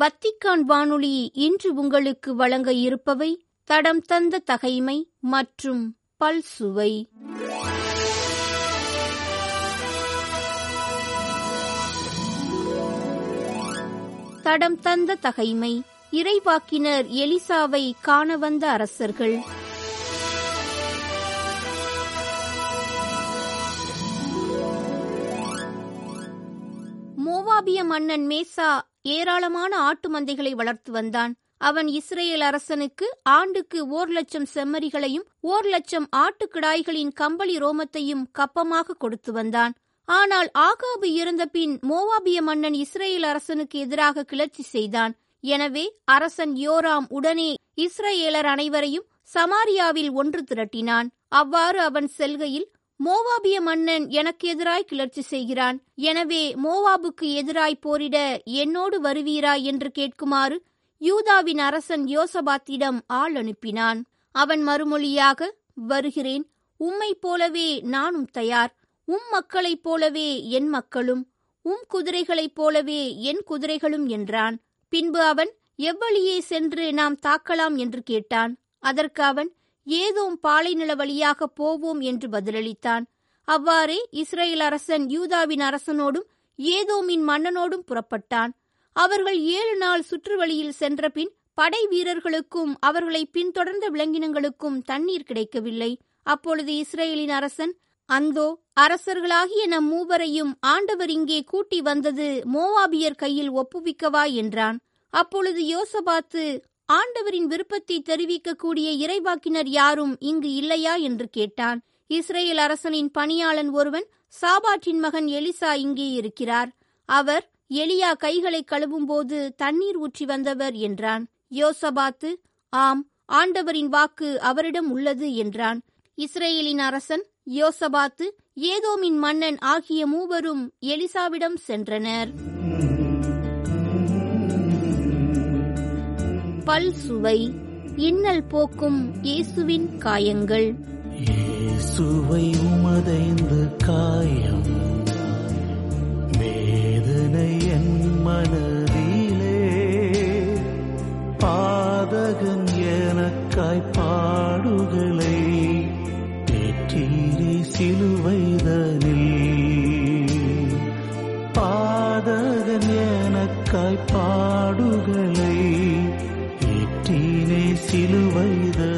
Vatican வானொலி இன்று உங்களுக்கு வழங்க இருப்பவை தடம் தந்த தகைமை மற்றும் பல்சுவை. தடம் தந்த தகைமை, இறைவாக்கினர் எலிசாவை காண வந்த அரசர்கள். மோவாபிய மன்னன் மேசா ஏராளமான ஆட்டு மந்தைகளை வளர்த்து வந்தான். அவன் இஸ்ரேல் அரசனுக்கு ஆண்டுக்கு 100,000 செம்மறிகளையும் 100,000 ஆட்டுக்கிடாய்களின் கம்பளி ரோமத்தையும் கப்பமாக கொடுத்து வந்தான். ஆனால் ஆகாபு இறந்த பின் மோவாபிய மன்னன் இஸ்ரேல் அரசனுக்கு எதிராக கிளர்ச்சி செய்தான். எனவே அரசன் யோராம் உடனே இஸ்ரேலர் அனைவரையும் சமாரியாவில் ஒன்று திரட்டினான். அவ்வாறு அவன் செல்கையில், மோவாபிய மன்னன் எனக்கு எதிராய் கிளர்ச்சி செய்கிறான், எனவே மோவாபுக்கு எதிராய் போரிட என்னோடு வருவீராய் என்று கேட்குமாறு யூதாவின் அரசன் யோசபாத்திடம் ஆள் அனுப்பினான். அவன் மறுமொழியாக, வருகிறேன், உம்மை போலவே நானும் தயார், உம் மக்களைப் போலவே என் மக்களும், உம் குதிரைகளைப் போலவே என் குதிரைகளும் என்றான். பின்பு அவன், எவ்வழியே சென்று நாம் தாக்கலாம் என்று கேட்டான். அதற்கு அவன், ஏதோம் பாலைநில வழியாக போவோம் என்று பதிலளித்தான். அவ்வாறே இஸ்ரேல் அரசன் யூதாவின் அரசனோடும் ஏதோமின் மன்னனோடும் புறப்பட்டான். அவர்கள் 7 நாள் சுற்று வழியில் சென்ற பின் படை வீரர்களுக்கும் அவர்களை பின்தொடர்ந்த விலங்கினங்களுக்கும் தண்ணீர் கிடைக்கவில்லை. அப்பொழுது இஸ்ரேலின் அரசன், அந்தோ, அரசர்களாகிய நம் மூவரையும் ஆண்டவர் இங்கே கூட்டி வந்தது மோவாபியர் கையில் ஒப்புவிக்கவா என்றான். அப்பொழுது யோசபாத்து, ஆண்டவரின் விருப்பத்தை தெரிவிக்கக்கூடிய இறைவாக்கினர் யாரும் இங்கு இல்லையா என்று கேட்டான். இஸ்ரேல் அரசனின் பணியாளன் ஒருவன், சாபாட்டின் மகன் எலிசா இங்கே இருக்கிறார், அவர் எலியா கைகளை கழுவும் போது தண்ணீர் ஊற்றி வந்தவர் என்றான். யோசபாத்து, ஆம், ஆண்டவரின் வாக்கு அவரிடம் உள்ளது என்றான். இஸ்ரேலின் அரசன், யோசபாத்து, ஏதோமின் மன்னன் ஆகிய மூவரும் எலிசாவிடம் சென்றனர். பல் சுவை, இன்னல் போக்கும் இயேசுவின் காயங்கள். இயேசுவை உமதைந்து காயம் வேதனை என் மனதிலே, பாதகன் எனக்காய் பாடுகளை ஏற்றீரே சிலுவைதனில், பாதகன் எனக்காய் பாடுகளை ஏற்றீரே சிலுவைதனில்.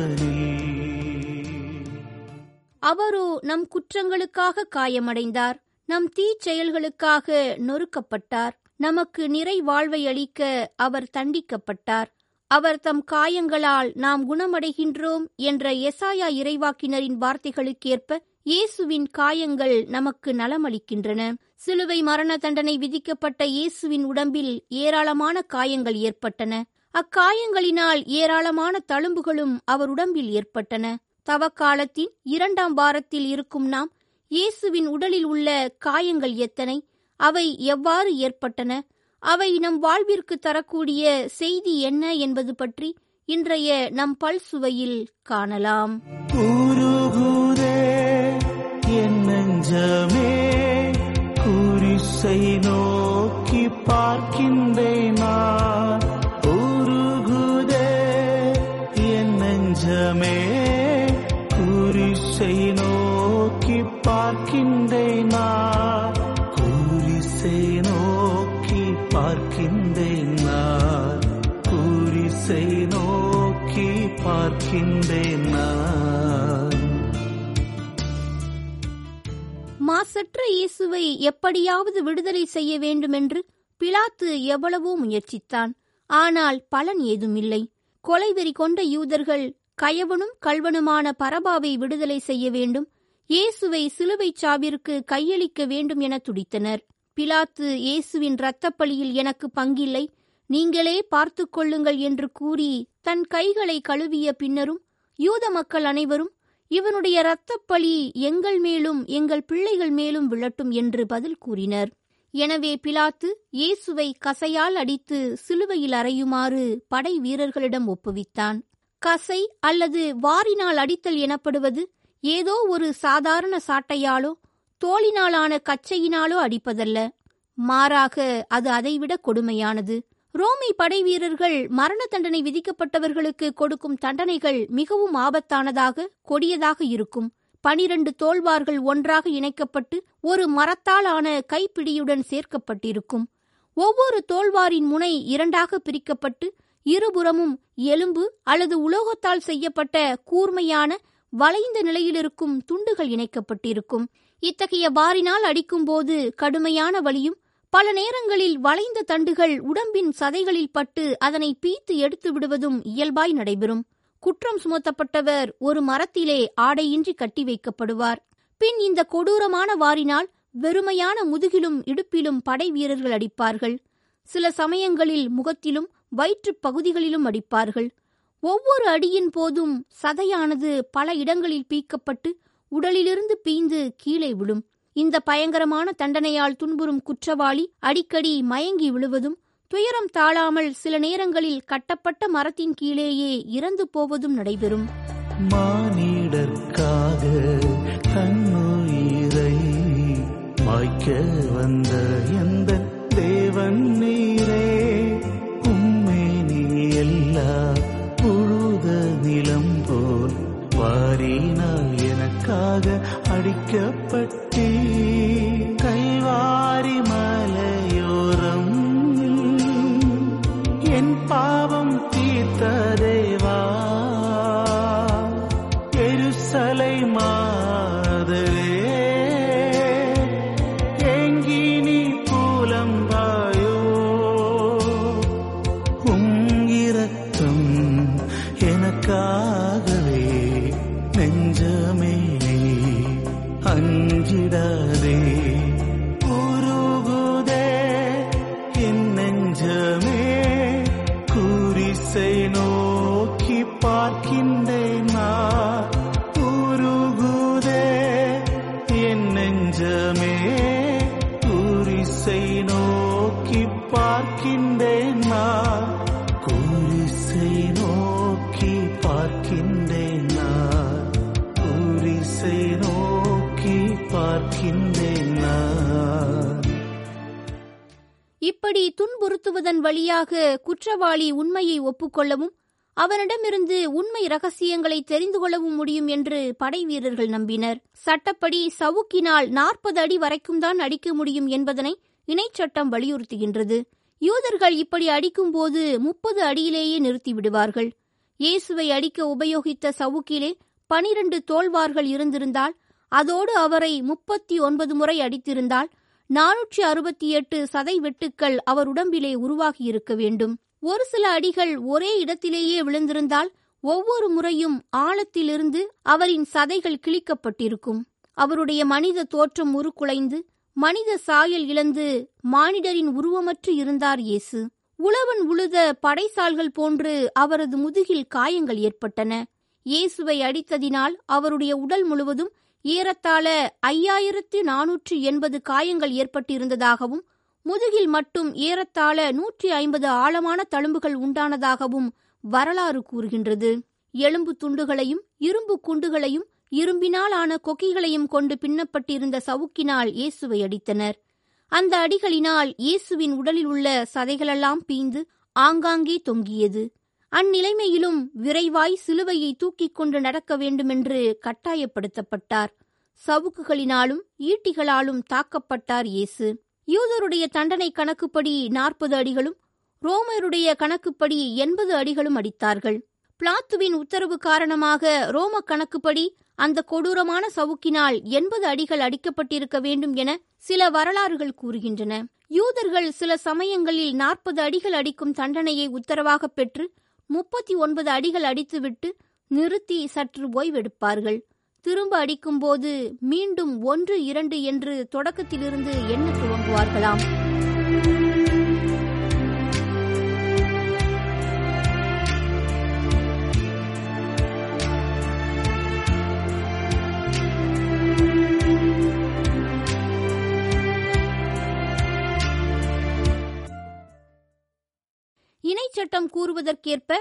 அவரோ நம் குற்றங்களுக்காக காயமடைந்தார், நம் தீச்செயல்களுக்காக நொறுக்கப்பட்டார், நமக்கு நிறை வாழ்வை அளிக்க அவர் தண்டிக்கப்பட்டார், அவர் தம் காயங்களால் நாம் குணமடைகின்றோம் என்ற எசாயா இறைவாக்கினரின் வார்த்தைகளுக்கேற்ப இயேசுவின் காயங்கள் நமக்கு நலமளிக்கின்றன. சிலுவை மரண தண்டனை விதிக்கப்பட்ட இயேசுவின் உடம்பில் ஏராளமான காயங்கள் ஏற்பட்டன. அக்காயங்களினால் ஏராளமான தழும்புகளும் அவர் உடம்பில் ஏற்பட்டன. தவக்காலத்தின் 2ஆம் வாரத்தில் இருக்கும் நாம் இயேசுவின் உடலில் உள்ள காயங்கள் எத்தனை, அவை எவ்வாறு ஏற்பட்டன, அவை நம் வாழ்விற்கு தரக்கூடிய செய்தி என்ன என்பது பற்றி இன்றைய நம் பல் சுவையில் காணலாம். உருகுதே என் நெஞ்சமே, குரிசை நோக்கி பார்க்கின்றேன் நான். உருகுதே என் நெஞ்சமே, குரிசை நோக்கி பார்க்கின்றேன் நான். குரிசை நோக்கி பார்க்கின்றேன் நான், குரிசை நோக்கி பார்க்கின்றேன் நான். மாசற்ற இயேசுவை எப்படியாவது விடுதலை செய்ய வேண்டுமென்று பிலாத்து எவ்வளவோ முயற்சித்தான். ஆனால் பலன் ஏதுமில்லை. கொலைவெறி கொண்ட யூதர்கள் கயவனும் கல்வனுமான பரபாவை விடுதலை செய்ய வேண்டும், இயேசுவை சிலுவைச் சாவிற்கு கையளிக்க வேண்டும் என துடித்தனர். பிலாத்து, இயேசுவின் இரத்தப்பலியில் எனக்கு பங்கில்லை, நீங்களே பார்த்து கொள்ளுங்கள் என்று கூறி தன் கைகளை கழுவிய பின்னரும் யூத மக்கள் அனைவரும், இவனுடைய இரத்தப்பழி எங்கள் மேலும் எங்கள் பிள்ளைகள் மேலும் விழட்டும் என்று பதில் கூறினர். எனவே பிலாத்து இயேசுவை கசையால் அடித்து சிலுவையில் அறையுமாறு படை வீரர்களிடம் ஒப்புவித்தான். கசை அல்லது வாரினால் அடித்தல் எனப்படுவது ஏதோ ஒரு சாதாரண சாட்டையாலோ தோளினாலான கச்சையினாலோ அடிப்பதல்ல. மாறாக அது அதைவிட கொடுமையானது. ரோமை படை வீரர்கள் மரண தண்டனை விதிக்கப்பட்டவர்களுக்கு கொடுக்கும் தண்டனைகள் மிகவும் ஆபத்தானதாக கொடியதாக இருக்கும். 12 தோள்வார்கள் ஒன்றாக இணைக்கப்பட்டு ஒரு மரத்தால் ஆன கைப்பிடியுடன் சேர்க்கப்பட்டிருக்கும். ஒவ்வொரு தோள்வாரின் முனை இரண்டாக பிரிக்கப்பட்டு இருபுறமும் எலும்பு அல்லது உலோகத்தால் செய்யப்பட்ட கூர்மையான வளைந்த நிலையிலிருக்கும் துண்டுகள் இணைக்கப்பட்டிருக்கும். இத்தகைய வாரினால் அடிக்கும் போது கடுமையான வலியும், பல நேரங்களில் வளைந்த தண்டுகள் உடம்பின் சதைகளில் பட்டு அதனை பீத்து எடுத்து விடுவதும் இயல்பாய் நடைபெறும். குற்றம் சுமத்தப்பட்டவர் ஒரு மரத்திலே ஆடையின்றி கட்டி வைக்கப்படுவார். பின் இந்த கொடூரமான வாரினால் வெறுமையான முதுகிலும் இடுப்பிலும் படை வீரர்கள் அடிப்பார்கள். சில சமயங்களில் முகத்திலும் வயிற்றுப் பகுதிகளிலும் அடிப்பார்கள். ஒவ்வொரு அடியின் போதும் சதையானது பல இடங்களில் பீக்கப்பட்டு உடலிலிருந்து பீய்ந்து கீழே விழும். இந்த பயங்கரமான தண்டனையால் துன்புறும் குற்றவாளி அடிக்கடி மயங்கி விழுவதும், துயரம் தாழாமல் சில நேரங்களில் கட்டப்பட்ட மரத்தின் கீழேயே இறந்து போவதும் நடைபெறும். மானிடர்க்காக தன்னுயிரை மாய்க்க வந்த எந்த தேவன் நீரே, உம்மை நீ எல்லா புழுத நிலம் போல் வாரினால் எனக்காக அடிக்கப்பட்டீ. கைவாரி மலையோரம் என் பாவம் தீர்த்த தேவா, எருசலை மாதரே எங்கி நீ புலம்பாயோ, உங்கிரத்தம் எனக்காகவே நெஞ்சமே அஞ்சிடாதே. இப்படி துன்புறுத்துவதன் வழியாக குற்றவாளி உண்மையை ஒப்புக்கொள்ளவும் அவனிடமிருந்து உண்மை ரகசியங்களை தெரிந்து கொள்ளவும் முடியும் என்று படை வீரர்கள் நம்பினர். சட்டப்படி சவுக்கினால் 40 அடி வரைக்கும் தான் அடிக்க முடியும் என்பதனை இணைச்சட்டம் வலியுறுத்துகின்றது. யூதர்கள் இப்படி அடிக்கும் போது 30 அடியிலேயே நிறுத்திவிடுவார்கள். இயேசுவை அடிக்க உபயோகித்த சவுக்கிலே 12 தோள்வார்கள் இருந்திருந்தால், அதோடு அவரை 39 முறை அடித்திருந்தால் 468 சதை வெட்டுக்கள் அவர் உடம்பிலே உருவாகியிருக்க வேண்டும். ஒரு சில அடிகள் ஒரே இடத்திலேயே விழுந்திருந்தால் ஒவ்வொரு முறையும் ஆழத்திலிருந்து அவரின் சதைகள் கிழிக்கப்பட்டிருக்கும். அவருடைய மனித தோற்றம் உருக்குலைந்து மனித சாயல் இழந்து மானிடரின் உருவமற்று இருந்தார் இயேசு. உழவன் உழுத படைசால்கள் போன்று அவரது முதுகில் காயங்கள் ஏற்பட்டன. இயேசுவை அடித்ததினால் அவருடைய உடல் முழுவதும் ஏறத்தாழ 5480 காயங்கள் ஏற்பட்டிருந்ததாகவும், முதுகில் மட்டும் ஏறத்தாழ 150 ஆழமான தழும்புகள் உண்டானதாகவும் வரலாறு கூறுகின்றது. எலும்பு துண்டுகளையும் இரும்பு குண்டுகளையும் இரும்பினால் ஆன கொக்கிகளையும் கொண்டு பின்னப்பட்டிருந்த சவுக்கினால் இயேசுவை அடித்தனர். அந்த அடிகளினால் இயேசுவின் உடலில் உள்ள சதைகளெல்லாம் பீந்து ஆங்காங்கே தொங்கியது. அந்நிலைமையிலும் விரைவாய் சிலுவையை தூக்கிக் கொண்டு நடக்க வேண்டுமென்று கட்டாயப்படுத்தப்பட்டார். சவுக்குகளினாலும் ஈட்டிகளாலும் தாக்கப்பட்டார் இயேசு. யூதருடைய தண்டனை கணக்குப்படி 40 அடிகளும் ரோமருடைய கணக்குப்படி 80 அடிகளும் அடித்தார்கள். பிலாத்துவின் உத்தரவு காரணமாக ரோம கணக்குப்படி அந்த கொடூரமான சவுக்கினால் 80 அடிகள் அடிக்கப்பட்டிருக்க வேண்டும் என சில வரலாறுகள் கூறுகின்றன. யூதர்கள் சில சமயங்களில் 40 அடிகள் அடிக்கும் தண்டனையை உத்தரவாக பெற்று 39 அடிகள் அடித்துவிட்டு நிறுத்தி சற்று ஓய்வெடுப்பார்கள். திரும்ப அடிக்கும் போது மீண்டும் 1, 2 என்று தொடக்கத்திலிருந்து எண்ண துவங்குவார்களாம். இணை சட்டம் கூறுவதற்கேற்ப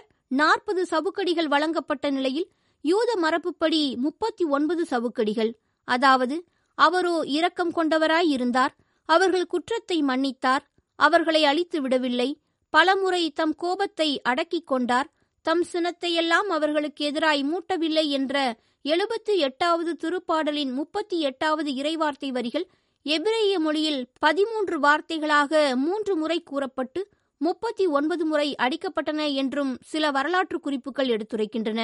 40 சவுக்கடிகள் வழங்கப்பட்ட நிலையில் யூத மரபுப்படி 39 சவுக்கடிகள். அதாவது, அவரோ இரக்கம் கொண்டவராயிருந்தார், அவர்கள் குற்றத்தை மன்னித்தார், அவர்களை அழித்து விடவில்லை, பலமுறை தம் கோபத்தை அடக்கிக் கொண்டார், தம் சினத்தையெல்லாம் அவர்களுக்கு எதிராய் மூட்டவில்லை என்ற 78வது திருப்பாடலின் 38வது இறைவார்த்தை வரிகள் எபிரேய மொழியில் 13 வார்த்தைகளாக 3 முறை கூறப்பட்டு 39 முறை அடிக்கப்பட்டன என்றும் சில வரலாற்று குறிப்புகள் எடுத்துரைக்கின்றன.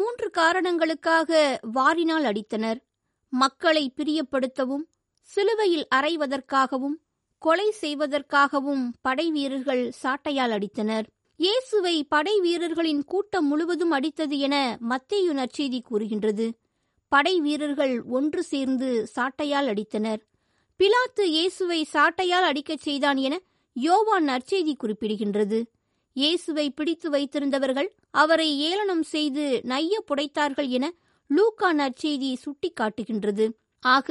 3 காரணங்களுக்காக வாரினால் அடித்தனர்: மக்களை பிரியப்படுத்தவும், சிலுவையில் அறைவதற்காகவும், கொலை செய்வதற்காகவும் படை வீரர்கள் சாட்டையால் அடித்தனர். இயேசுவை படை வீரர்களின் கூட்டம் முழுவதும் அடித்தது என மத்தேயு நற்செய்தி கூறுகின்றது. படை வீரர்கள் ஒன்று சேர்ந்து சாட்டையால் அடித்தனர். பிலாத்து இயேசுவை சாட்டையால் அடிக்கச் செய்தான் என யோவான் நற்செய்தி குறிப்பிடுகின்றது. இயேசுவை பிடித்து வைத்திருந்தவர்கள் அவரை ஏளனம் செய்து நைய புடைத்தார்கள் என லூக்கா நற்செய்தி சுட்டிக்காட்டுகின்றது. ஆக,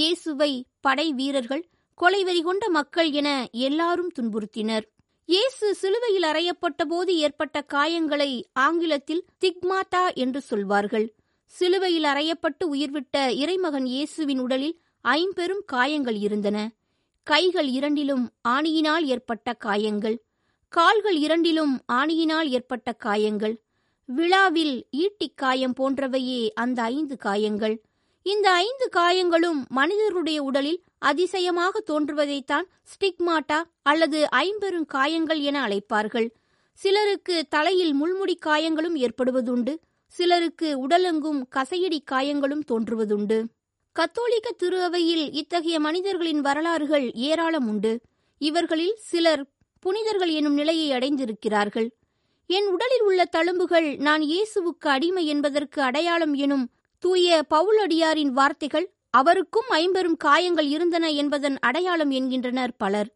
இயேசுவை படை வீரர்கள், கொலைவெறி கொண்ட மக்கள் என எல்லாரும் துன்புறுத்தினர். இயேசு சிலுவையில் அறையப்பட்ட போது ஏற்பட்ட காயங்களை ஆங்கிலத்தில் திக்மாதா என்று சொல்வார்கள். சிலுவையில் அறையப்பட்டு உயிர்விட்ட இறைமகன் இயேசுவின் உடலில் 5 பெரும் காயங்கள் இருந்தன. கைகள் 2லும் ஆணியினால் ஏற்பட்ட காயங்கள், கால்கள் 2லும் ஆணியினால் ஏற்பட்ட காயங்கள், விழாவில் ஈட்டிக் காயம் போன்றவையே அந்த 5 காயங்கள். இந்த 5 காயங்களும் மனிதருடைய உடலில் அதிசயமாக தோன்றுவதைத்தான் ஸ்டிக்மாட்டா அல்லது 5 பெரும் காயங்கள் என அழைப்பார்கள். சிலருக்கு தலையில் முள்முடி காயங்களும் ஏற்படுவதுண்டு, சிலருக்கு உடலெங்கும் கசையடி காயங்களும் தோன்றுவதுண்டு. கத்தோலிக்க திரு அவையில் இத்தகைய மனிதர்களின் வரலாறுகள் ஏராளம் உண்டு. இவர்களில் சிலர் புனிதர்கள் எனும் நிலையை அடைந்திருக்கிறார்கள். என் உடலில் உள்ள தழும்புகள் நான் இயேசுவுக்கு அடிமை என்பதற்கு அடையாளம் எனும் தூய பவுலடியாரின் வார்த்தைகள் அவருக்கும் 5 பெரும் காயங்கள் இருந்தன என்பதன் அடையாளம் என்கின்றனர் பலர்.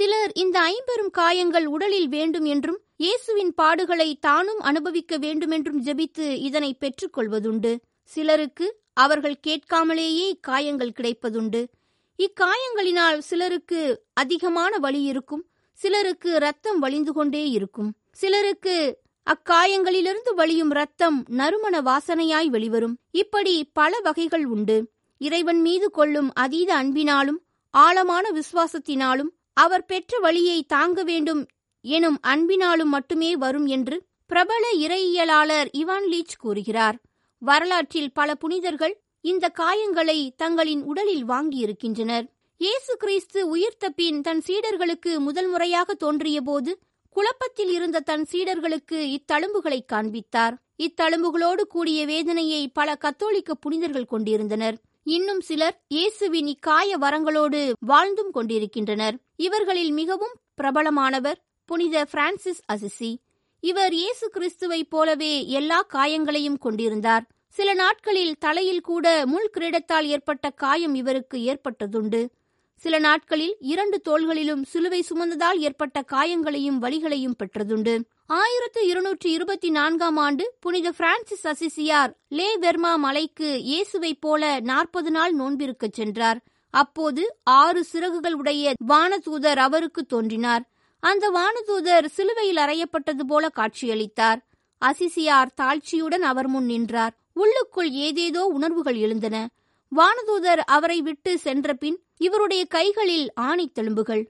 சிலர் இந்த 5 பெரும் காயங்கள் உடலில் வேண்டும் என்றும் இயேசுவின் பாடுகளை தானும் அனுபவிக்க வேண்டுமென்றும் ஜெபித்து இதனை பெற்றுக்கொள்வதுண்டு. சிலருக்கு அவர்கள் கேட்காமலேயே காயங்கள் கிடைப்பதுண்டு. இக்காயங்களினால் சிலருக்கு அதிகமான வலி இருக்கும், சிலருக்கு இரத்தம் வழிந்து கொண்டே இருக்கும், சிலருக்கு அக்காயங்களிலிருந்து வழியும் இரத்தம் நறுமண வாசனையாய் வெளிவரும். இப்படி பல வகைகள் உண்டு. இறைவன் மீது கொள்ளும் அதீத அன்பினாலும் ஆழமான விசுவாசத்தினாலும் அவர் பெற்ற வழியை தாங்க வேண்டும் எனும் அன்பினாலும் மட்டுமே வரும் என்று பிரபல இறையியலாளர் இவான் லீச் கூறுகிறார். வரலாற்றில் பல புனிதர்கள் இந்த காயங்களை தங்களின் உடலில் வாங்கியிருக்கின்றனர். இயேசு கிறிஸ்து உயிர்த்த பின் தன் சீடர்களுக்கு முதல் முறையாக தோன்றிய போது குழப்பத்தில் இருந்த தன் சீடர்களுக்கு இத்தழும்புகளை காண்பித்தார். இத்தழும்புகளோடு கூடிய வேதனையை பல கத்தோலிக்க புனிதர்கள் கொண்டிருந்தனர். இன்னும் சிலர் இயேசுவின் இக்காய வரங்களோடு வாழ்ந்தும் கொண்டிருக்கின்றனர். இவர்களில் மிகவும் பிரபலமானவர் புனித பிரான்சிஸ் அசிசி. இவர் இயேசு கிறிஸ்துவை போலவே எல்லா காயங்களையும் கொண்டிருந்தார். சில நாட்களில் தலையில் கூட முள் கிரீடத்தால் ஏற்பட்ட காயம் இவருக்கு ஏற்பட்டதுண்டு. சில நாட்களில் 2 தோள்களிலும் சிலுவை சுமந்ததால் ஏற்பட்ட காயங்களையும் வலிகளையும் பெற்றதுண்டு. 1224 ஆண்டு புனித பிரான்சிஸ் அசிசியார் லே வெர்மா மலைக்கு இயேசுவை போல 40 நாள் நோன்பிருக்க சென்றார். அப்போது 6 சிறகுகள் உடைய வானதூதர் அவருக்கு தோன்றினார். அந்த வானதூதர் சிலுவையில் அறையப்பட்டது போல காட்சியளித்தார். அசிசியார் தாழ்ச்சியுடன் அவர் முன் நின்றார். உள்ளுக்குள் ஏதேதோ உணர்வுகள் எழுந்தன. வானதூதர் அவரை விட்டு சென்ற பின் இவருடைய கைகளில் ஆணித்தழும்புகள்,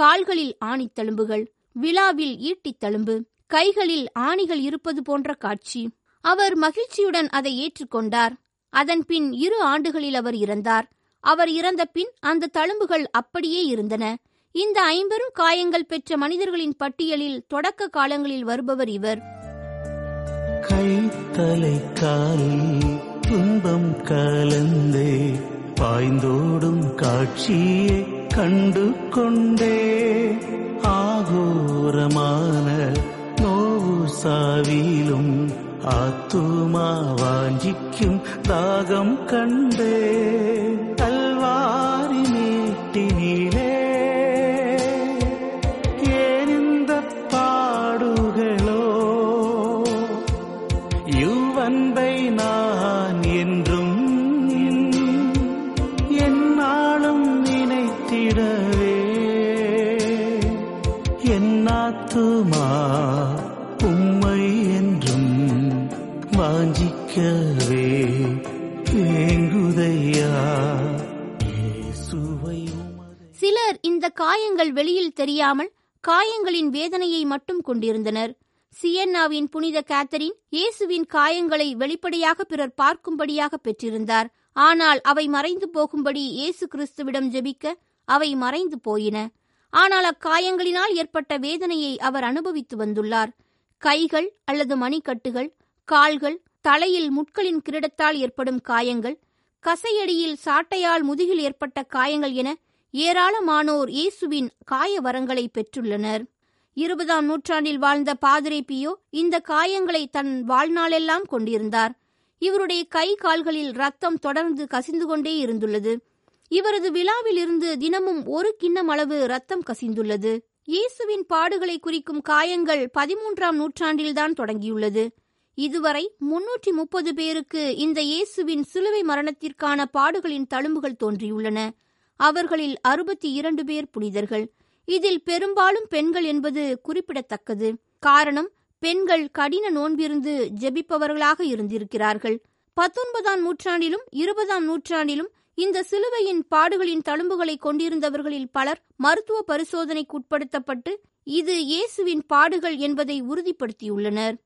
கால்களில் ஆணித்தழும்புகள், விழாவில் ஈட்டித்தழும்பு, கைகளில் ஆணிகள் இருப்பது போன்ற காட்சி. அவர் மகிழ்ச்சியுடன் அதை ஏற்றுக்கொண்டார். அதன் பின் 2 ஆண்டுகளில் அவர் இறந்தார். அவர் இறந்த பின் அந்த தழும்புகள் அப்படியே இருந்தன. இந்த 5 பெரும் காயங்கள் பெற்ற மனிதர்களின் பட்டியலில் தொடக்க காலங்களில் வருபவர் இவர். துன்பம் கலந்தே பாய்ந்தோடும் காட்சியை கண்டு கொண்டே ஆகோரமான நோவு சாவிலும் ஆத்துமா வாஞ்சிக்கும் தாகம் கண்டே கல்வாரி நீட்டினிலே எரிந்த பாடுகளோ யுவன்பை நான் என்றும் என்னாலும் நினைத்திடவே என் ஆத்துமா சிலர் இந்த காயங்கள் வெளியில் தெரியாமல் காயங்களின் வேதனையை மட்டும் கொண்டிருந்தனர். சியன்னாவின் புனித கேத்தரின் இயேசுவின் காயங்களை வெளிப்படையாக பிறர் பார்க்கும்படியாக பெற்றிருந்தார். ஆனால் அவை மறைந்து போகும்படி இயேசு கிறிஸ்துவிடம் ஜெபிக்க அவை மறைந்து போயின. ஆனால் அக்காயங்களினால் ஏற்பட்ட வேதனையை அவர் அனுபவித்து வந்துள்ளார். கைகள் அல்லது மணிக்கட்டுகள், கால்கள், தலையில் முட்களின் கிரீடத்தால் ஏற்படும் காயங்கள், கசையடியில் சாட்டையால் முதுகில் ஏற்பட்ட காயங்கள் என ஏராளமானோர் இயேசுவின் காய வரங்களை பெற்றுள்ளனர். 20ஆம் நூற்றாண்டில் வாழ்ந்த பாதிரி பியோ இந்த காயங்களை தன் வாழ்நாளெல்லாம் கொண்டிருந்தார். இவருடைய கை கால்களில் ரத்தம் தொடர்ந்து கசிந்து கொண்டே இருந்துள்ளது. இவரது விழாவில் இருந்து தினமும் 1 கிண்ணம் அளவு ரத்தம் கசிந்துள்ளது. இயேசுவின் பாடுகளை குறிக்கும் காயங்கள் 13ஆம் நூற்றாண்டில்தான் தொடங்கியுள்ளது. இதுவரை 330 பேருக்கு இந்த இயேசுவின் சிலுவை மரணத்திற்கான பாடுகளின் தழும்புகள் தோன்றியுள்ளன. அவர்களில் 62 பேர் புனிதர்கள். இதில் பெரும்பாலும் பெண்கள் என்பது குறிப்பிடத்தக்கது. காரணம், பெண்கள் கடின நோன்பிருந்து ஜெபிப்பவர்களாக இருந்திருக்கிறார்கள். 19ஆம் நூற்றாண்டிலும் 20ஆம் நூற்றாண்டிலும் இந்த சிலுவையின் பாடுகளின் தழும்புகளை கொண்டிருந்தவர்களில் பலர் மருத்துவ பரிசோதனைக்கு உட்படுத்தப்பட்டு இது இயேசுவின் பாடுகள் என்பதை உறுதிப்படுத்தியுள்ளனர்.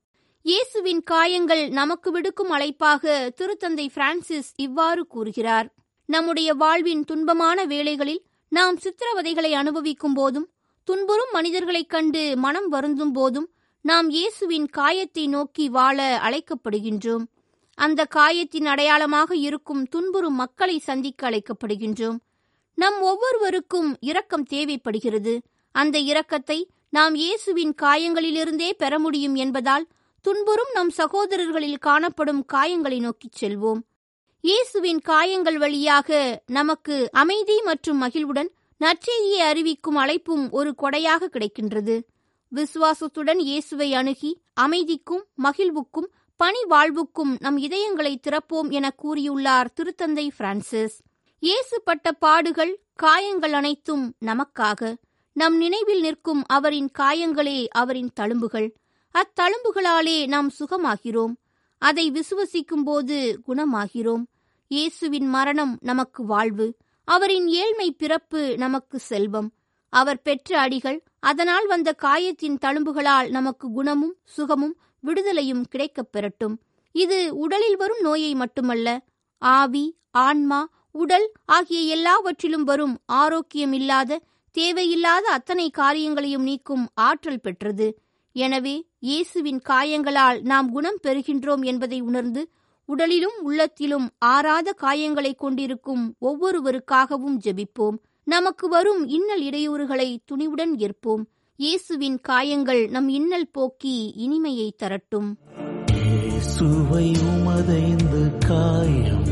இயேசுவின் காயங்கள் நமக்கு விடுக்கும் அழைப்பாக திருத்தந்தை பிரான்சிஸ் இவ்வாறு கூறுகிறார்: நம்முடைய வாழ்வின் துன்பமான வேளைகளில் நாம் சித்திரவதைகளை அனுபவிக்கும் போதும், துன்புறும் மனிதர்களைக் கண்டு மனம் வருந்தும் போதும், நாம் இயேசுவின் காயத்தை நோக்கி வாழ அழைக்கப்படுகின்றோம். அந்த காயத்தின் அடையாளமாக இருக்கும் துன்புறும் மக்களை சந்திக்க அழைக்கப்படுகின்றோம். நம் ஒவ்வொருவருக்கும் இரக்கம் தேவைப்படுகிறது. அந்த இரக்கத்தை நாம் இயேசுவின் காயங்களிலிருந்தே பெற முடியும் என்பதால் துன்புறும் நம் சகோதரர்களில் காணப்படும் காயங்களை நோக்கிச் செல்வோம். இயேசுவின் காயங்கள் வழியாக நமக்கு அமைதி மற்றும் மகிழ்வுடன் நற்செய்தியை அறிவிக்கும் அழைப்பும் ஒரு கொடையாக கிடைக்கின்றது. விசுவாசத்துடன் இயேசுவை அணுகி அமைதிக்கும் மகிழ்வுக்கும் பணி வாழ்வுக்கும் நம் இதயங்களை திறப்போம் என கூறியுள்ளார் திருத்தந்தை பிரான்சிஸ். இயேசுப்பட்ட பாடுகள், காயங்கள் அனைத்தும் நமக்காக. நம் நினைவில் நிற்கும் அவரின் காயங்களே அவரின் தழும்புகள். அத்தழும்புகளாலே நாம் சுகமாகிறோம். அதை விசுவசிக்கும் போது குணமாகிறோம். இயேசுவின் மரணம் நமக்கு வாழ்வு. அவரின் ஏழ்மை பிறப்பு நமக்கு செல்வம். அவர் பெற்ற அடிகள், அதனால் வந்த காயத்தின் தழும்புகளால் நமக்கு குணமும் சுகமும் விடுதலையும் கிடைக்கப் பெறட்டும். இது உடலில் வரும் நோயை மட்டுமல்ல, ஆவி, ஆன்மா, உடல் ஆகிய எல்லாவற்றிலும் வரும் ஆரோக்கியமில்லாத, தேவையில்லாத அத்தனை காரியங்களையும் நீக்கும் ஆற்றல் பெற்றது. எனவே இயேசுவின் காயங்களால் நாம் குணம் பெறுகின்றோம் என்பதை உணர்ந்து உடலிலும் உள்ளத்திலும் ஆறாத காயங்களை கொண்டிருக்கும் ஒவ்வொருவருக்காகவும் ஜெபிப்போம். நமக்கு வரும் இன்னல் இடையூறுகளை துணிவுடன் ஏற்போம். இயேசுவின் காயங்கள் நம் இன்னல் போக்கி இனிமையை தரட்டும். இயேசுவை உமது காயம்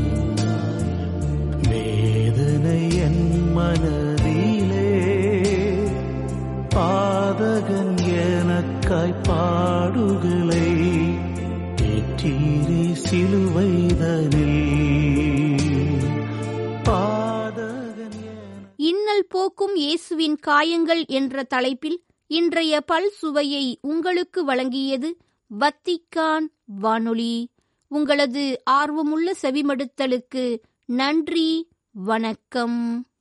வேதனை என் மனதிலே பாதகன் எனக்காய் பாடுகளை ஏற்றீரே சிலுவைதனில் பாதகன் இன்னல் போக்கும் இயேசுவின் காயங்கள் என்ற தலைப்பில் இன்றைய பல் சுவையை உங்களுக்கு வழங்கியது வத்திக்கான் வானொலி. உங்களது ஆர்வமுள்ள செவிமடுத்தலுக்கு நன்றி. வணக்கம்.